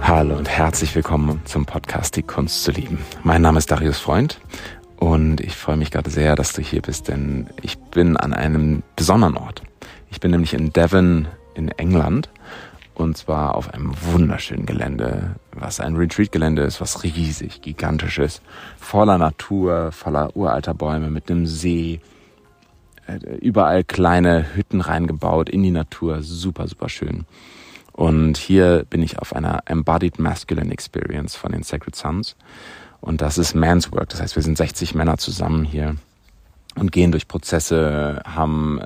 Hallo und herzlich willkommen zum Podcast Die Kunst zu lieben. Mein Name ist Darius Freund und ich freue mich gerade sehr, dass du hier bist, denn ich bin an einem besonderen Ort. Ich bin nämlich in Devon in England und zwar auf einem wunderschönen Gelände, was ein Retreat-Gelände ist, was riesig, gigantisch ist, voller Natur, voller uralter Bäume mit einem See, überall kleine Hütten reingebaut in die Natur, super, super schön. Und hier bin ich auf einer Embodied Masculine Experience von den Sacred Sons. Und das ist Man's Work. Das heißt, wir sind 60 Männer zusammen hier und gehen durch Prozesse, haben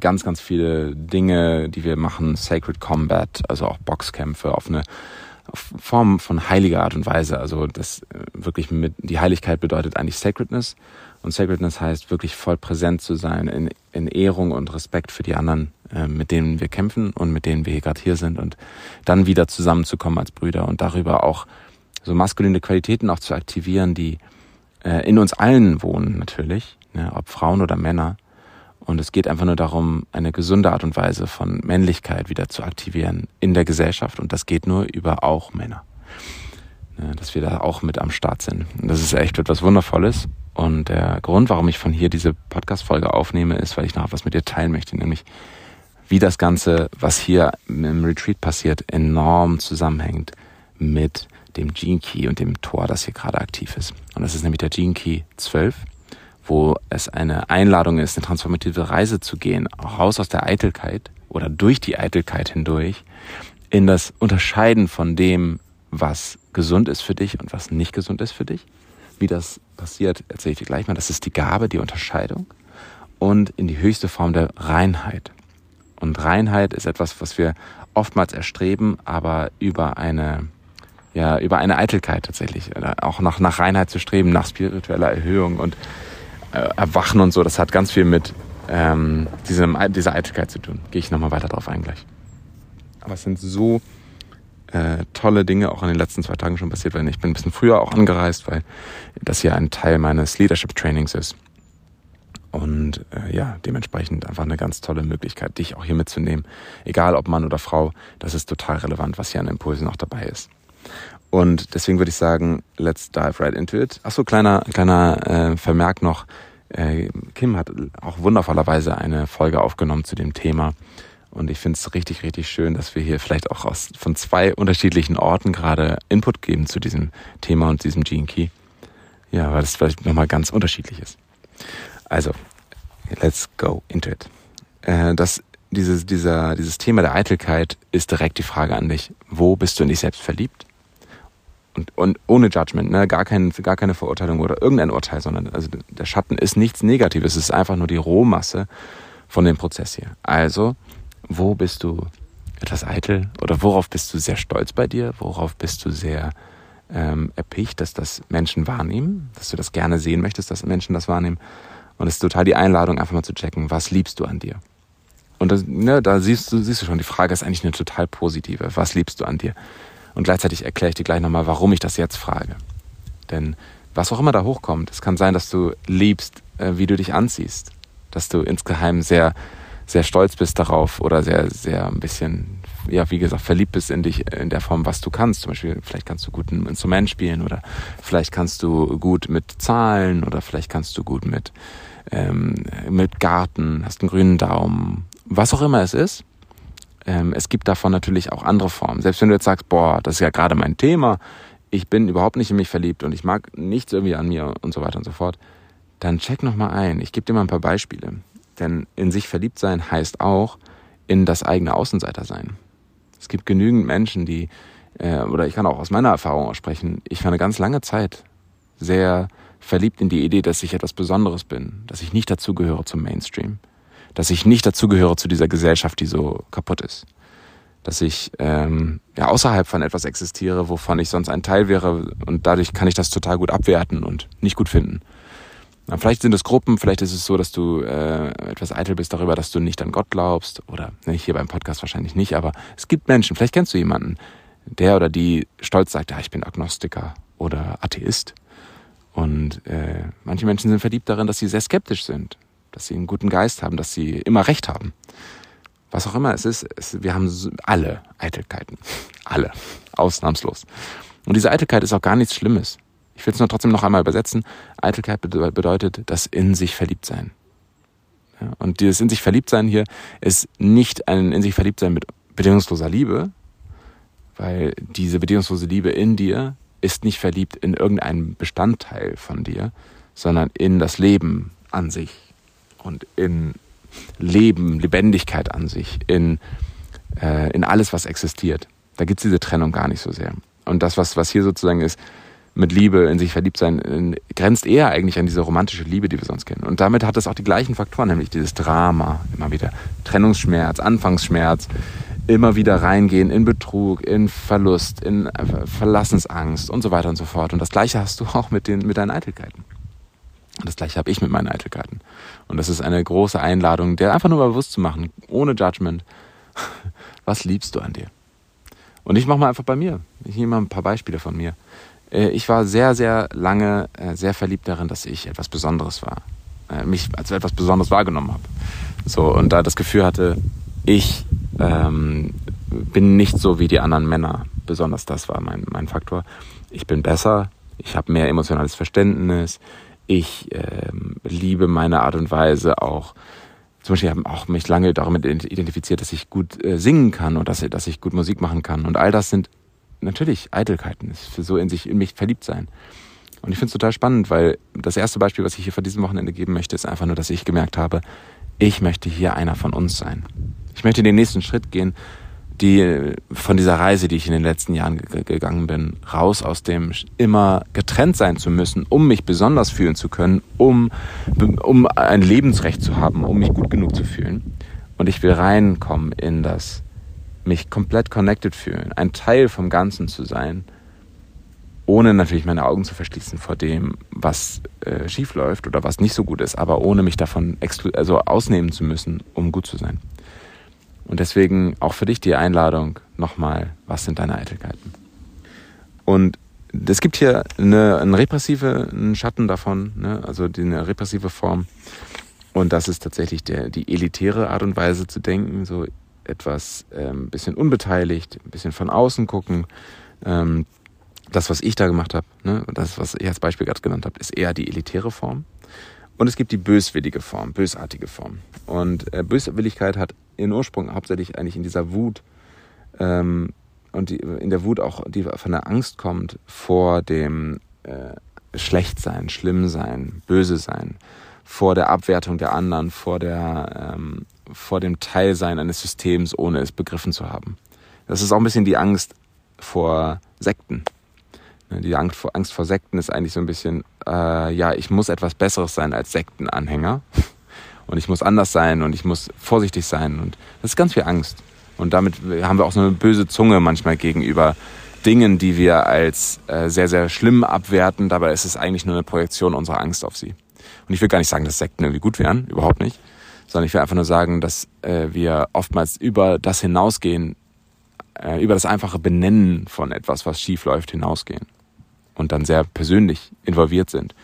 ganz, ganz viele Dinge, die wir machen. Sacred Combat, also auch Boxkämpfe auf eine Form von heiliger Art und Weise. Also das wirklich mit, die Heiligkeit bedeutet eigentlich Sacredness. Und Sacredness heißt wirklich voll präsent zu sein in Ehrung und Respekt für die anderen, mit denen wir kämpfen und mit denen wir hier gerade hier sind und dann wieder zusammenzukommen als Brüder und darüber auch so maskuline Qualitäten auch zu aktivieren, die in uns allen wohnen natürlich, ne, ob Frauen oder Männer. Und es geht einfach nur darum, eine gesunde Art und Weise von Männlichkeit wieder zu aktivieren in der Gesellschaft und das geht nur über auch Männer, ne, dass wir da auch mit am Start sind. Und das ist echt etwas Wundervolles. Und der Grund, warum ich von hier diese Podcast-Folge aufnehme, ist, weil ich noch was mit dir teilen möchte, nämlich wie das Ganze, was hier im Retreat passiert, enorm zusammenhängt mit dem Gene Key und dem Tor, das hier gerade aktiv ist. Und das ist nämlich der Gene Key 12, wo es eine Einladung ist, eine transformative Reise zu gehen, raus aus der Eitelkeit oder durch die Eitelkeit hindurch, in das Unterscheiden von dem, was gesund ist für dich und was nicht gesund ist für dich. Wie das passiert, erzähle ich dir gleich mal. Das ist die Gabe, die Unterscheidung und in die höchste Form der Reinheit. Und Reinheit ist etwas, was wir oftmals erstreben, aber über eine Eitelkeit tatsächlich. Auch nach Reinheit zu streben, nach spiritueller Erhöhung und Erwachen und so, das hat ganz viel mit dieser Eitelkeit zu tun. Gehe ich nochmal weiter drauf ein gleich. Aber es sind so tolle Dinge auch in den letzten 2 Tagen schon passiert, weil ich bin ein bisschen früher auch angereist, weil das hier ein Teil meines Leadership-Trainings ist. Und dementsprechend einfach eine ganz tolle Möglichkeit, dich auch hier mitzunehmen. Egal ob Mann oder Frau, das ist total relevant, was hier an Impulsen auch dabei ist. Und deswegen würde ich sagen, let's dive right into it. Achso, kleiner Vermerk noch. Kim hat auch wundervollerweise eine Folge aufgenommen zu dem Thema. Und ich finde es richtig, richtig schön, dass wir hier vielleicht auch von 2 unterschiedlichen Orten gerade Input geben zu diesem Thema und diesem Gene Key. Ja, weil das vielleicht nochmal ganz unterschiedlich ist. Also, let's go into it. Dieses Thema der Eitelkeit ist direkt die Frage an dich. Wo bist du in dich selbst verliebt? Und ohne Judgment, ne? Gar keine Verurteilung oder irgendein Urteil, sondern also der Schatten ist nichts Negatives. Es ist einfach nur die Rohmasse von dem Prozess hier. Also, wo bist du etwas eitel? Oder worauf bist du sehr stolz bei dir? Worauf bist du sehr erpicht, dass das Menschen wahrnehmen? Dass du das gerne sehen möchtest, dass Menschen das wahrnehmen? Und es ist total die Einladung, einfach mal zu checken, was liebst du an dir? Und das, ne, da siehst du schon, die Frage ist eigentlich eine total positive. Was liebst du an dir? Und gleichzeitig erkläre ich dir gleich nochmal, warum ich das jetzt frage. Denn was auch immer da hochkommt, es kann sein, dass du liebst, wie du dich anziehst. Dass du insgeheim sehr, sehr stolz bist darauf oder sehr, sehr ein bisschen, ja, wie gesagt, verliebt bist in dich, in der Form, was du kannst. Zum Beispiel, vielleicht kannst du gut ein Instrument spielen oder vielleicht kannst du gut mit Zahlen oder vielleicht kannst du gut mit Garten, hast einen grünen Daumen, was auch immer es ist. Es gibt davon natürlich auch andere Formen. Selbst wenn du jetzt sagst, boah, das ist ja gerade mein Thema, ich bin überhaupt nicht in mich verliebt und ich mag nichts irgendwie an mir und so weiter und so fort, dann check nochmal ein. Ich gebe dir mal ein paar Beispiele. Denn in sich verliebt sein heißt auch in das eigene Außenseiter sein. Es gibt genügend Menschen, die, oder ich kann auch aus meiner Erfahrung aussprechen, ich war eine ganz lange Zeit sehr verliebt in die Idee, dass ich etwas Besonderes bin, dass ich nicht dazugehöre zum Mainstream, dass ich nicht dazugehöre zu dieser Gesellschaft, die so kaputt ist, dass ich außerhalb von etwas existiere, wovon ich sonst ein Teil wäre und dadurch kann ich das total gut abwerten und nicht gut finden. Na, vielleicht sind es Gruppen, vielleicht ist es so, dass du etwas eitel bist darüber, dass du nicht an Gott glaubst oder ne, hier beim Podcast wahrscheinlich nicht, aber es gibt Menschen, vielleicht kennst du jemanden, der oder die stolz sagt, ja, ich bin Agnostiker oder Atheist. Und manche Menschen sind verliebt darin, dass sie sehr skeptisch sind, dass sie einen guten Geist haben, dass sie immer Recht haben. was auch immer es ist, wir haben alle Eitelkeiten. Alle. Ausnahmslos. Und diese Eitelkeit ist auch gar nichts Schlimmes. Ich will es nur trotzdem noch einmal übersetzen. Eitelkeit bedeutet das in sich verliebt sein. Ja, und dieses in sich verliebt sein hier ist nicht ein in sich verliebt sein mit bedingungsloser Liebe, weil diese bedingungslose Liebe in dir ist nicht verliebt in irgendeinen Bestandteil von dir, sondern in das Leben an sich und in Leben, Lebendigkeit an sich, in alles, was existiert. Da gibt es diese Trennung gar nicht so sehr. Und das, was hier sozusagen ist, mit Liebe in sich verliebt sein, grenzt eher eigentlich an diese romantische Liebe, die wir sonst kennen. Und damit hat es auch die gleichen Faktoren, nämlich dieses Drama, immer wieder Trennungsschmerz, Anfangsschmerz, immer wieder reingehen in Betrug, in Verlust, in Verlassensangst und so weiter und so fort. Und das Gleiche hast du auch mit deinen Eitelkeiten. Und das Gleiche habe ich mit meinen Eitelkeiten. Und das ist eine große Einladung, dir einfach nur mal bewusst zu machen, ohne Judgment, was liebst du an dir? Und ich mache mal einfach bei mir. Ich nehme mal ein paar Beispiele von mir. Ich war sehr, sehr lange sehr verliebt darin, dass ich etwas Besonderes war. Mich als etwas Besonderes wahrgenommen habe. So, und da das Gefühl hatte, ich bin nicht so wie die anderen Männer. Besonders das war mein Faktor. Ich bin besser, ich habe mehr emotionales Verständnis, ich liebe meine Art und Weise auch. Zum Beispiel habe ich auch mich lange damit identifiziert, dass ich gut singen kann und dass ich gut Musik machen kann. Und all das sind natürlich Eitelkeiten, ist für so in mich verliebt sein. Und ich finde es total spannend, weil das erste Beispiel, was ich hier vor diesem Wochenende geben möchte, ist einfach nur, dass ich gemerkt habe, ich möchte hier einer von uns sein. Ich möchte den nächsten Schritt gehen, von dieser Reise, die ich in den letzten Jahren gegangen bin, raus aus dem immer getrennt sein zu müssen, um mich besonders fühlen zu können, um ein Lebensrecht zu haben, um mich gut genug zu fühlen. Und ich will reinkommen in das, mich komplett connected fühlen, ein Teil vom Ganzen zu sein, ohne natürlich meine Augen zu verschließen vor dem, was schief läuft oder was nicht so gut ist, aber ohne mich davon ausnehmen zu müssen, um gut zu sein. Und deswegen auch für dich die Einladung nochmal, was sind deine Eitelkeiten? Und es gibt hier einen Schatten davon, ne? Also eine repressive Form. Und das ist tatsächlich die elitäre Art und Weise zu denken, so etwas bisschen unbeteiligt, ein bisschen von außen gucken. Das, was ich da gemacht habe, ne? Das, was ich als Beispiel gerade genannt habe, ist eher die elitäre Form. Und es gibt die böswillige Form, bösartige Form. Und Böswilligkeit hat ihren Ursprung hauptsächlich eigentlich in dieser Wut und in der Wut auch, die von der Angst kommt vor dem Schlechtsein, Schlimmsein, Bösesein, vor der Abwertung der anderen, vor dem Teilsein eines Systems, ohne es begriffen zu haben. Das ist auch ein bisschen die Angst vor Sekten. Die Angst vor Sekten ist eigentlich so ein bisschen, ich muss etwas Besseres sein als Sektenanhänger und ich muss anders sein und ich muss vorsichtig sein und das ist ganz viel Angst. Und damit haben wir auch so eine böse Zunge manchmal gegenüber Dingen, die wir als sehr, sehr schlimm abwerten, dabei ist es eigentlich nur eine Projektion unserer Angst auf sie. Und ich will gar nicht sagen, dass Sekten irgendwie gut wären, überhaupt nicht, sondern ich will einfach nur sagen, dass wir oftmals über das hinausgehen, über das einfache Benennen von etwas, was schief läuft, hinausgehen. Und dann sehr persönlich involviert sind,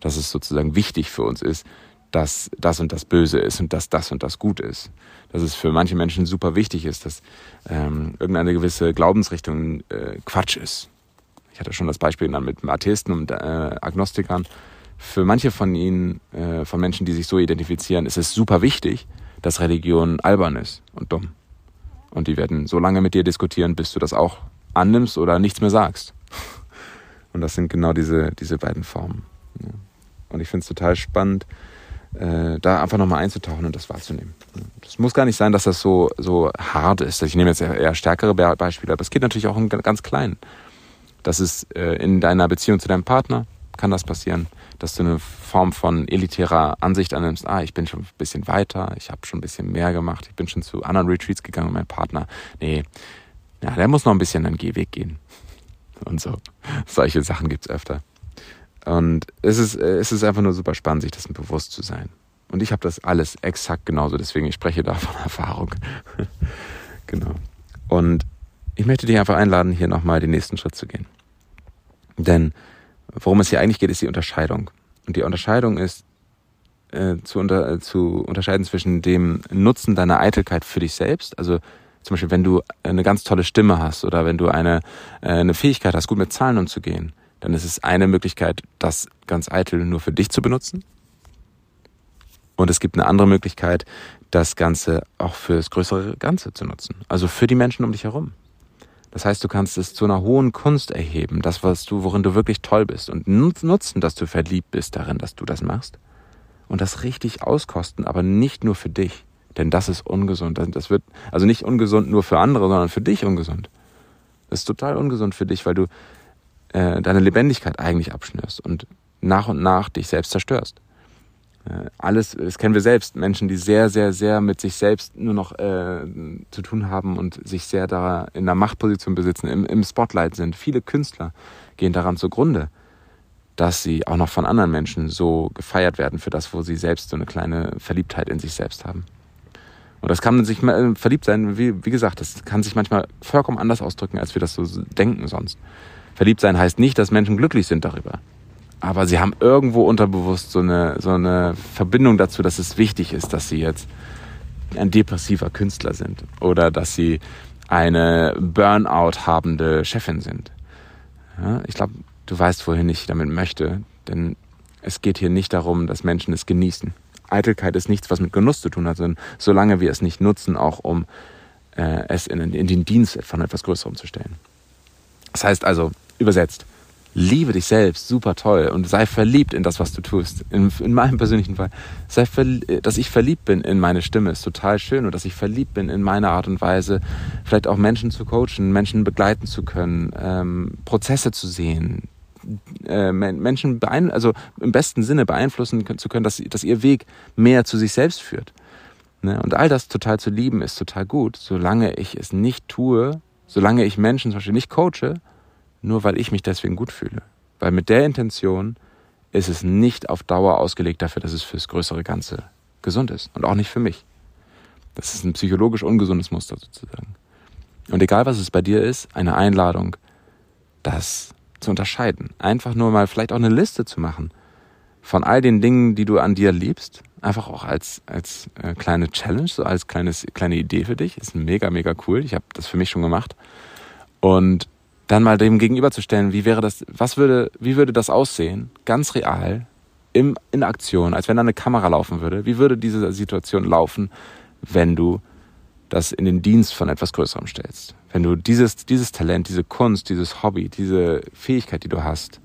dass es sozusagen wichtig für uns ist, dass das und das böse ist und dass das und das gut ist. Dass es für manche Menschen super wichtig ist, dass irgendeine gewisse Glaubensrichtung Quatsch ist. Ich hatte schon das Beispiel genannt mit Atheisten und Agnostikern. Für manche von ihnen, von Menschen, die sich so identifizieren, ist es super wichtig, dass Religion albern ist und dumm. Und die werden so lange mit dir diskutieren, bis du das auch annimmst oder nichts mehr sagst. Und das sind genau diese beiden Formen. Ja. Und ich finde es total spannend, da einfach nochmal einzutauchen und das wahrzunehmen. Das muss gar nicht sein, dass das so hart ist. Ich nehme jetzt eher stärkere Beispiele, aber es geht natürlich auch um ganz Kleinen. Das ist in deiner Beziehung zu deinem Partner, kann das passieren, dass du eine Form von elitärer Ansicht annimmst. Ich bin schon ein bisschen weiter, ich habe schon ein bisschen mehr gemacht, ich bin schon zu anderen Retreats gegangen und mein Partner, der muss noch ein bisschen einen Gehweg gehen. Und so. Solche Sachen gibt's öfter. Und es ist einfach nur super spannend, sich dessen bewusst zu sein. Und ich habe das alles exakt genauso, deswegen ich spreche da von Erfahrung. Genau. Und ich möchte dich einfach einladen, hier nochmal den nächsten Schritt zu gehen. Denn worum es hier eigentlich geht, ist die Unterscheidung. Und die Unterscheidung ist, zu unterscheiden zwischen dem Nutzen deiner Eitelkeit für dich selbst, also zum Beispiel, wenn du eine ganz tolle Stimme hast oder wenn du eine Fähigkeit hast, gut mit Zahlen umzugehen, dann ist es eine Möglichkeit, das ganz eitel nur für dich zu benutzen. Und es gibt eine andere Möglichkeit, das Ganze auch fürs größere Ganze zu nutzen. Also für die Menschen um dich herum. Das heißt, du kannst es zu einer hohen Kunst erheben, das, worin du wirklich toll bist. Und nutzen, dass du verliebt bist darin, dass du das machst. Und das richtig auskosten, aber nicht nur für dich. Denn das ist ungesund. Das wird also nicht ungesund nur für andere, sondern für dich ungesund. Das ist total ungesund für dich, weil du deine Lebendigkeit eigentlich abschnürst und nach dich selbst zerstörst. Alles, das kennen wir selbst. Menschen, die sehr, sehr, sehr mit sich selbst nur noch zu tun haben und sich sehr da in einer Machtposition besitzen, im Spotlight sind. Viele Künstler gehen daran zugrunde, dass sie auch noch von anderen Menschen so gefeiert werden für das, wo sie selbst so eine kleine Verliebtheit in sich selbst haben. Und das kann sich verliebt sein, wie gesagt, das kann sich manchmal vollkommen anders ausdrücken, als wir das so denken sonst. Verliebt sein heißt nicht, dass Menschen glücklich sind darüber. Aber sie haben irgendwo unterbewusst so eine Verbindung dazu, dass es wichtig ist, dass sie jetzt ein depressiver Künstler sind oder dass sie eine Burnout-habende Chefin sind. Ja, ich glaube, du weißt, wohin ich damit möchte, denn es geht hier nicht darum, dass Menschen es genießen. Eitelkeit ist nichts, was mit Genuss zu tun hat, sondern solange wir es nicht nutzen, auch um es in den Dienst von etwas Größerem zu stellen. Das heißt also, übersetzt, liebe dich selbst, super toll, und sei verliebt in das, was du tust. In meinem persönlichen Fall, dass ich verliebt bin in meine Stimme, ist total schön, und dass ich verliebt bin in meine Art und Weise, vielleicht auch Menschen zu coachen, Menschen begleiten zu können, Prozesse zu sehen, Menschen also im besten Sinne beeinflussen zu können, dass ihr Weg mehr zu sich selbst führt. Ne? Und all das total zu lieben, ist total gut, solange ich es nicht tue, solange ich Menschen zum Beispiel nicht coache, nur weil ich mich deswegen gut fühle. Weil mit der Intention ist es nicht auf Dauer ausgelegt dafür, dass es fürs größere Ganze gesund ist. Und auch nicht für mich. Das ist ein psychologisch ungesundes Muster sozusagen. Und egal, was es bei dir ist, eine Einladung, das zu unterscheiden. Einfach nur mal vielleicht auch eine Liste zu machen von all den Dingen, die du an dir liebst. Einfach auch als kleine Challenge, so als kleine Idee für dich. Ist mega, mega cool. Ich habe das für mich schon gemacht. Und dann mal dem gegenüberzustellen, wie würde das aussehen, ganz real, in Aktion, als wenn da eine Kamera laufen würde, wie würde diese Situation laufen, wenn du das in den Dienst von etwas Größerem stellst? Wenn du dieses Talent, diese Kunst, dieses Hobby, diese Fähigkeit, die du hast,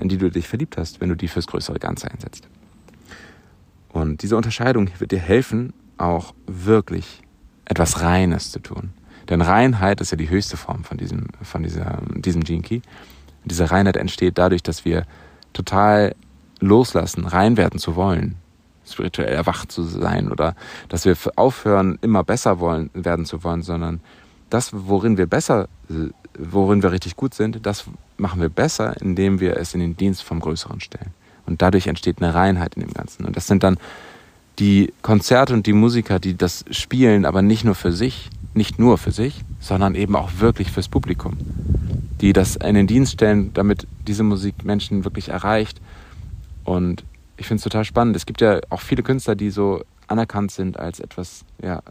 in die du dich verliebt hast, wenn du die fürs größere Ganze einsetzt. Und diese Unterscheidung wird dir helfen, auch wirklich etwas Reines zu tun. Denn Reinheit ist ja die höchste Form von diesem Gene Key. Diese Reinheit entsteht dadurch, dass wir total loslassen, rein werden zu wollen, spirituell erwacht zu sein, oder dass wir aufhören, immer besser werden zu wollen, sondern das, worin wir richtig gut sind, das machen wir besser, indem wir es in den Dienst vom Größeren stellen. Und dadurch entsteht eine Reinheit in dem Ganzen. Und das sind dann die Konzerte und die Musiker, die das spielen, aber nicht nur für sich, sondern eben auch wirklich fürs Publikum, die das in den Dienst stellen, damit diese Musik Menschen wirklich erreicht. Und ich finde es total spannend. Es gibt ja auch viele Künstler, die so anerkannt sind als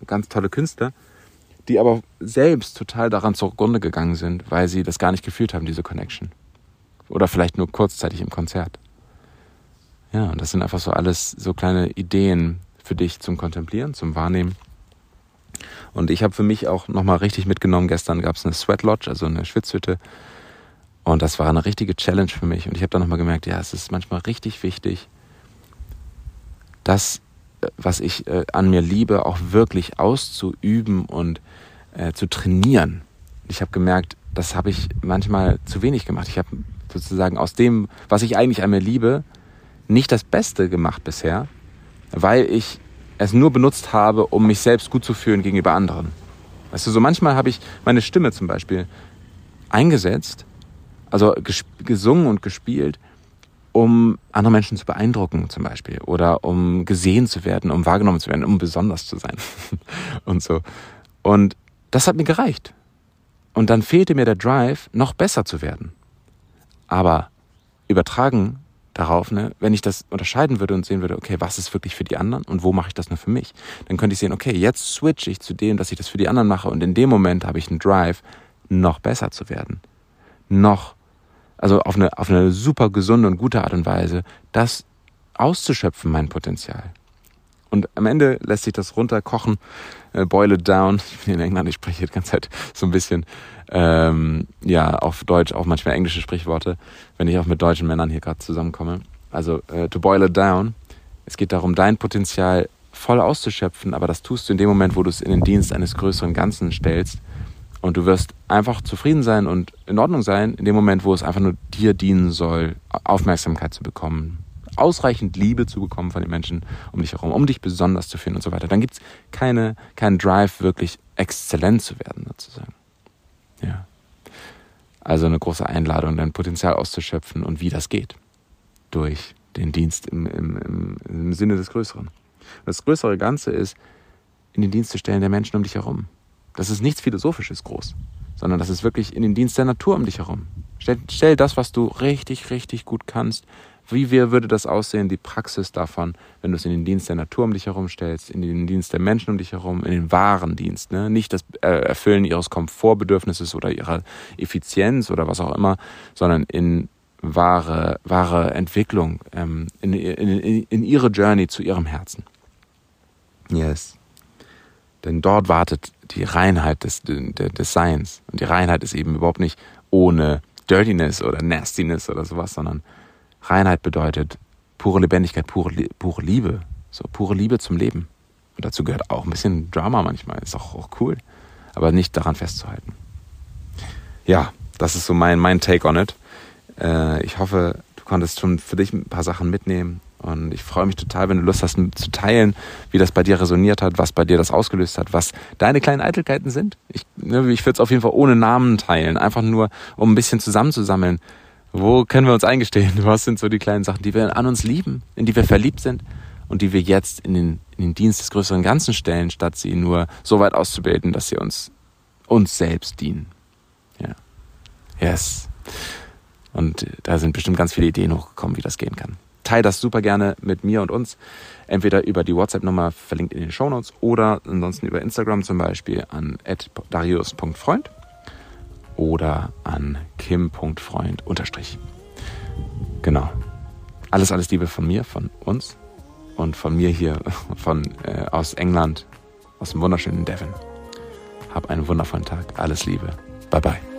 ganz tolle Künstler, die aber selbst total daran zugrunde gegangen sind, weil sie das gar nicht gefühlt haben, diese Connection. Oder vielleicht nur kurzzeitig im Konzert. Ja, und das sind einfach so alles so kleine Ideen für dich zum Kontemplieren, zum Wahrnehmen. Und ich habe für mich auch nochmal richtig mitgenommen, gestern gab es eine Sweat Lodge, also eine Schwitzhütte, und das war eine richtige Challenge für mich, und ich habe dann nochmal gemerkt, ja, es ist manchmal richtig wichtig, das, was ich an mir liebe, auch wirklich auszuüben und zu trainieren. Ich habe gemerkt, das habe ich manchmal zu wenig gemacht. Ich habe sozusagen aus dem, was ich eigentlich an mir liebe, nicht das Beste gemacht bisher, weil ich es nur benutzt habe, um mich selbst gut zu fühlen gegenüber anderen. Weißt du, so manchmal habe ich meine Stimme zum Beispiel eingesetzt, also gesungen und gespielt, um andere Menschen zu beeindrucken zum Beispiel, oder um gesehen zu werden, um wahrgenommen zu werden, um besonders zu sein und so. Und das hat mir gereicht. Und dann fehlte mir der Drive, noch besser zu werden. Aber übertragen darauf, ne, wenn ich das unterscheiden würde und sehen würde, okay, was ist wirklich für die anderen und wo mache ich das nur für mich, dann könnte ich sehen, okay, jetzt switche ich zu dem, dass ich das für die anderen mache und in dem Moment habe ich einen Drive, noch besser zu werden. Also auf eine super gesunde und gute Art und Weise, das auszuschöpfen, mein Potenzial. Und am Ende lässt sich das runterkochen, boil it down. Ich bin in England, ich spreche die ganze Zeit so ein bisschen, auf Deutsch, auch manchmal englische Sprichworte, wenn ich auch mit deutschen Männern hier gerade zusammenkomme. Also to boil it down. Es geht darum, dein Potenzial voll auszuschöpfen, aber das tust du in dem Moment, wo du es in den Dienst eines größeren Ganzen stellst. Und du wirst einfach zufrieden sein und in Ordnung sein, in dem Moment, wo es einfach nur dir dienen soll, Aufmerksamkeit zu bekommen, ausreichend Liebe zu bekommen von den Menschen um dich herum, um dich besonders zu fühlen und so weiter. Dann gibt es keinen Drive, wirklich exzellent zu werden, sozusagen. Ja. Also eine große Einladung, dein Potenzial auszuschöpfen und wie das geht. Durch den Dienst im Sinne des Größeren. Und das größere Ganze ist, in den Dienst zu stellen der Menschen um dich herum. Das ist nichts Philosophisches groß, sondern das ist wirklich in den Dienst der Natur um dich herum. Stell das, was du richtig, richtig gut kannst. Wie würde das aussehen, die Praxis davon, wenn du es in den Dienst der Natur um dich herum stellst, in den Dienst der Menschen um dich herum, in den wahren Dienst, ne? Nicht das Erfüllen ihres Komfortbedürfnisses oder ihrer Effizienz oder was auch immer, sondern in wahre Entwicklung, in ihre Journey zu ihrem Herzen. Yes. Denn dort wartet die Reinheit des Seins. Und die Reinheit ist eben überhaupt nicht ohne Dirtiness oder Nastiness oder sowas, sondern Reinheit bedeutet pure Lebendigkeit, pure Liebe. So pure Liebe zum Leben. Und dazu gehört auch ein bisschen Drama manchmal. Ist auch cool. Aber nicht daran festzuhalten. Ja, das ist so mein Take on it. Ich hoffe, du konntest schon für dich ein paar Sachen mitnehmen. Und ich freue mich total, wenn du Lust hast, zu teilen, wie das bei dir resoniert hat, was bei dir das ausgelöst hat, was deine kleinen Eitelkeiten sind. Ich würde es auf jeden Fall ohne Namen teilen, einfach nur, um ein bisschen zusammenzusammeln. Wo können wir uns eingestehen? Was sind so die kleinen Sachen, die wir an uns lieben, in die wir verliebt sind und die wir jetzt in den Dienst des größeren Ganzen stellen, statt sie nur so weit auszubilden, dass sie uns selbst dienen. Ja. Yes. Und da sind bestimmt ganz viele Ideen hochgekommen, wie das gehen kann. Teil das super gerne mit mir und uns. Entweder über die WhatsApp-Nummer, verlinkt in den Shownotes, oder ansonsten über Instagram zum Beispiel an @darius.freund oder an kim.freund_. Genau. Alles Liebe von mir, von uns und von mir hier aus England, aus dem wunderschönen Devon. Hab einen wundervollen Tag. Alles Liebe. Bye, bye.